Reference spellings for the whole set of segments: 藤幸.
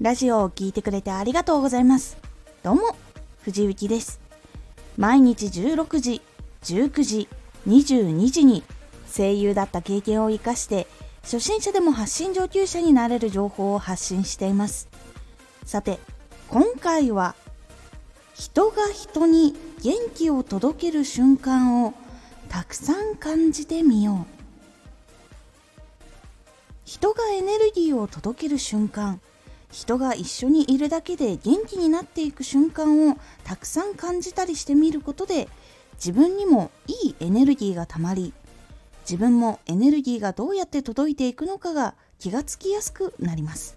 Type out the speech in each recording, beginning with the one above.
ラジオを聞いてくれてありがとうございます。どうも、藤幸です。毎日16時、19時、22時に声優だった経験を生かして、初心者でも発信上級者になれる情報を発信しています。さて、今回は人が人に元気を届ける瞬間をたくさん感じてみよう。人がエネルギーを届ける瞬間、人が一緒にいるだけで元気になっていく瞬間をたくさん感じたりしてみることで、自分にもいいエネルギーがたまり、自分もエネルギーがどうやって届いていくのかが気がつきやすくなります。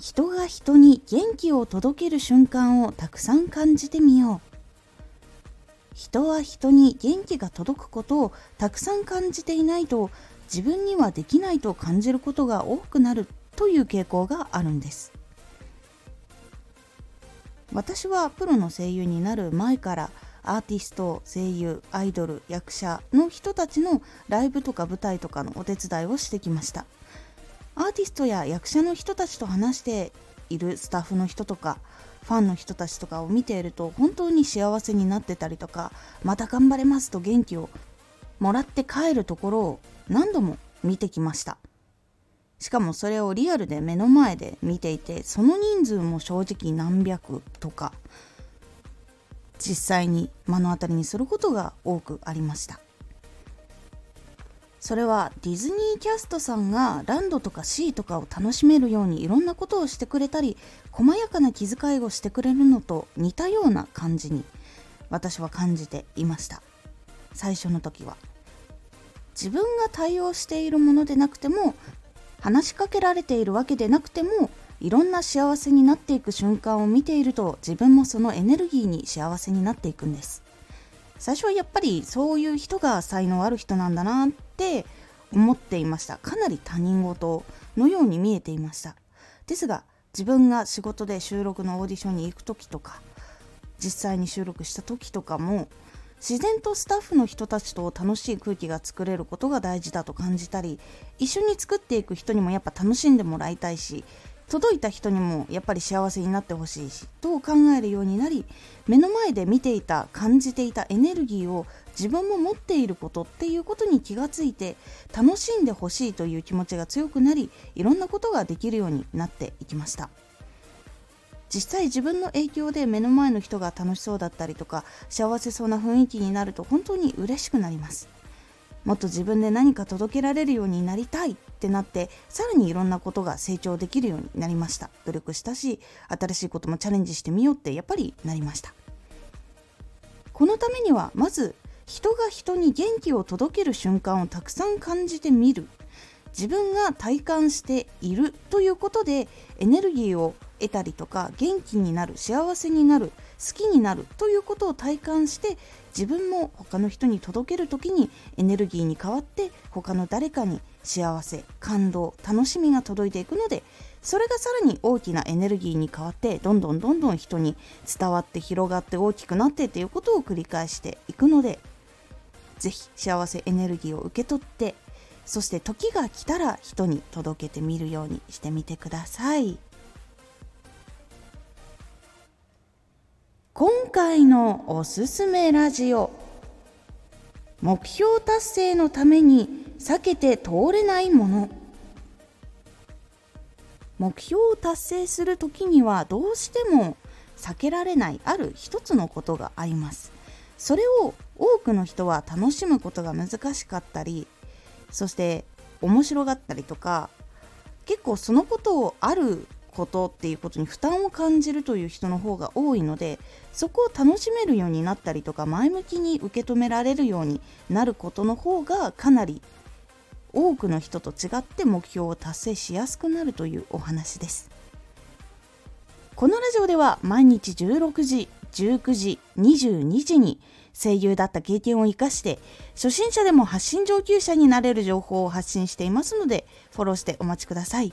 人が人に元気を届ける瞬間をたくさん感じてみよう。人は人に元気が届くことをたくさん感じていないと、自分にはできないと感じることが多くなるという傾向があるんです。私はプロの声優になる前から、アーティスト、声優、アイドル、役者の人たちのライブとか舞台とかのお手伝いをしてきました。アーティストや役者の人たちと話しているスタッフの人とか、ファンの人たちとかを見ていると、本当に幸せになってたりとか、また頑張れますと元気をもらって帰るところを何度も見てきました。しかもそれをリアルで目の前で見ていて、その人数も正直何百とか実際に目の当たりにすることが多くありました。それはディズニーキャストさんがランドとかシーとかを楽しめるようにいろんなことをしてくれたり、細やかな気遣いをしてくれるのと似たような感じに私は感じていました。最初の時は自分が対応しているものでなくても、話しかけられているわけでなくても、いろんな幸せになっていく瞬間を見ていると、自分もそのエネルギーに幸せになっていくんです。最初はやっぱりそういう人が才能ある人なんだなって思っていました。かなり他人事のように見えていました。ですが、自分が仕事で収録のオーディションに行く時とか、実際に収録した時とかも、自然とスタッフの人たちと楽しい空気が作れることが大事だと感じたり、一緒に作っていく人にもやっぱ楽しんでもらいたいし、届いた人にもやっぱり幸せになってほしいしと考えるようになり、目の前で見ていた、感じていたエネルギーを自分も持っていることっていうことに気がついて、楽しんでほしいという気持ちが強くなり、いろんなことができるようになっていきました。実際自分の影響で目の前の人が楽しそうだったりとか、幸せそうな雰囲気になると本当に嬉しくなります。もっと自分で何か届けられるようになりたいってなって、さらにいろんなことが成長できるようになりました。努力したし、新しいこともチャレンジしてみようってやっぱりなりました。このためには、まず人が人に元気を届ける瞬間をたくさん感じてみる、自分が体感しているということでエネルギーを得たりとか、元気になる、幸せになる、好きになるということを体感して、自分も他の人に届けるときにエネルギーに変わって、他の誰かに幸せ、感動、楽しみが届いていくので、それがさらに大きなエネルギーに変わって、どんどんどんどん人に伝わって、広がって、大きくなってということを繰り返していくので、ぜひ幸せエネルギーを受け取って、そして時が来たら人に届けてみるようにしてみてください。今回のおすすめラジオ、目標達成のために避けて通れないもの。目標を達成するときにはどうしても避けられないある一つのことがあります。それを多くの人は楽しむことが難しかったり、そして面白がったりとか、結構そのことをあることっていうことに負担を感じるという人の方が多いので、そこを楽しめるようになったりとか、前向きに受け止められるようになることの方が、かなり多くの人と違って目標を達成しやすくなるというお話です。このラジオでは毎日16時、19時、22時に声優だった経験を生かして、初心者でも発信上級者になれる情報を発信していますので、フォローしてお待ちください。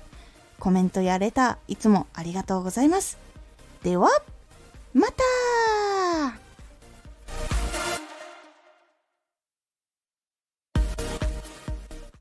コメントやレター、いつもありがとうございます。では、また。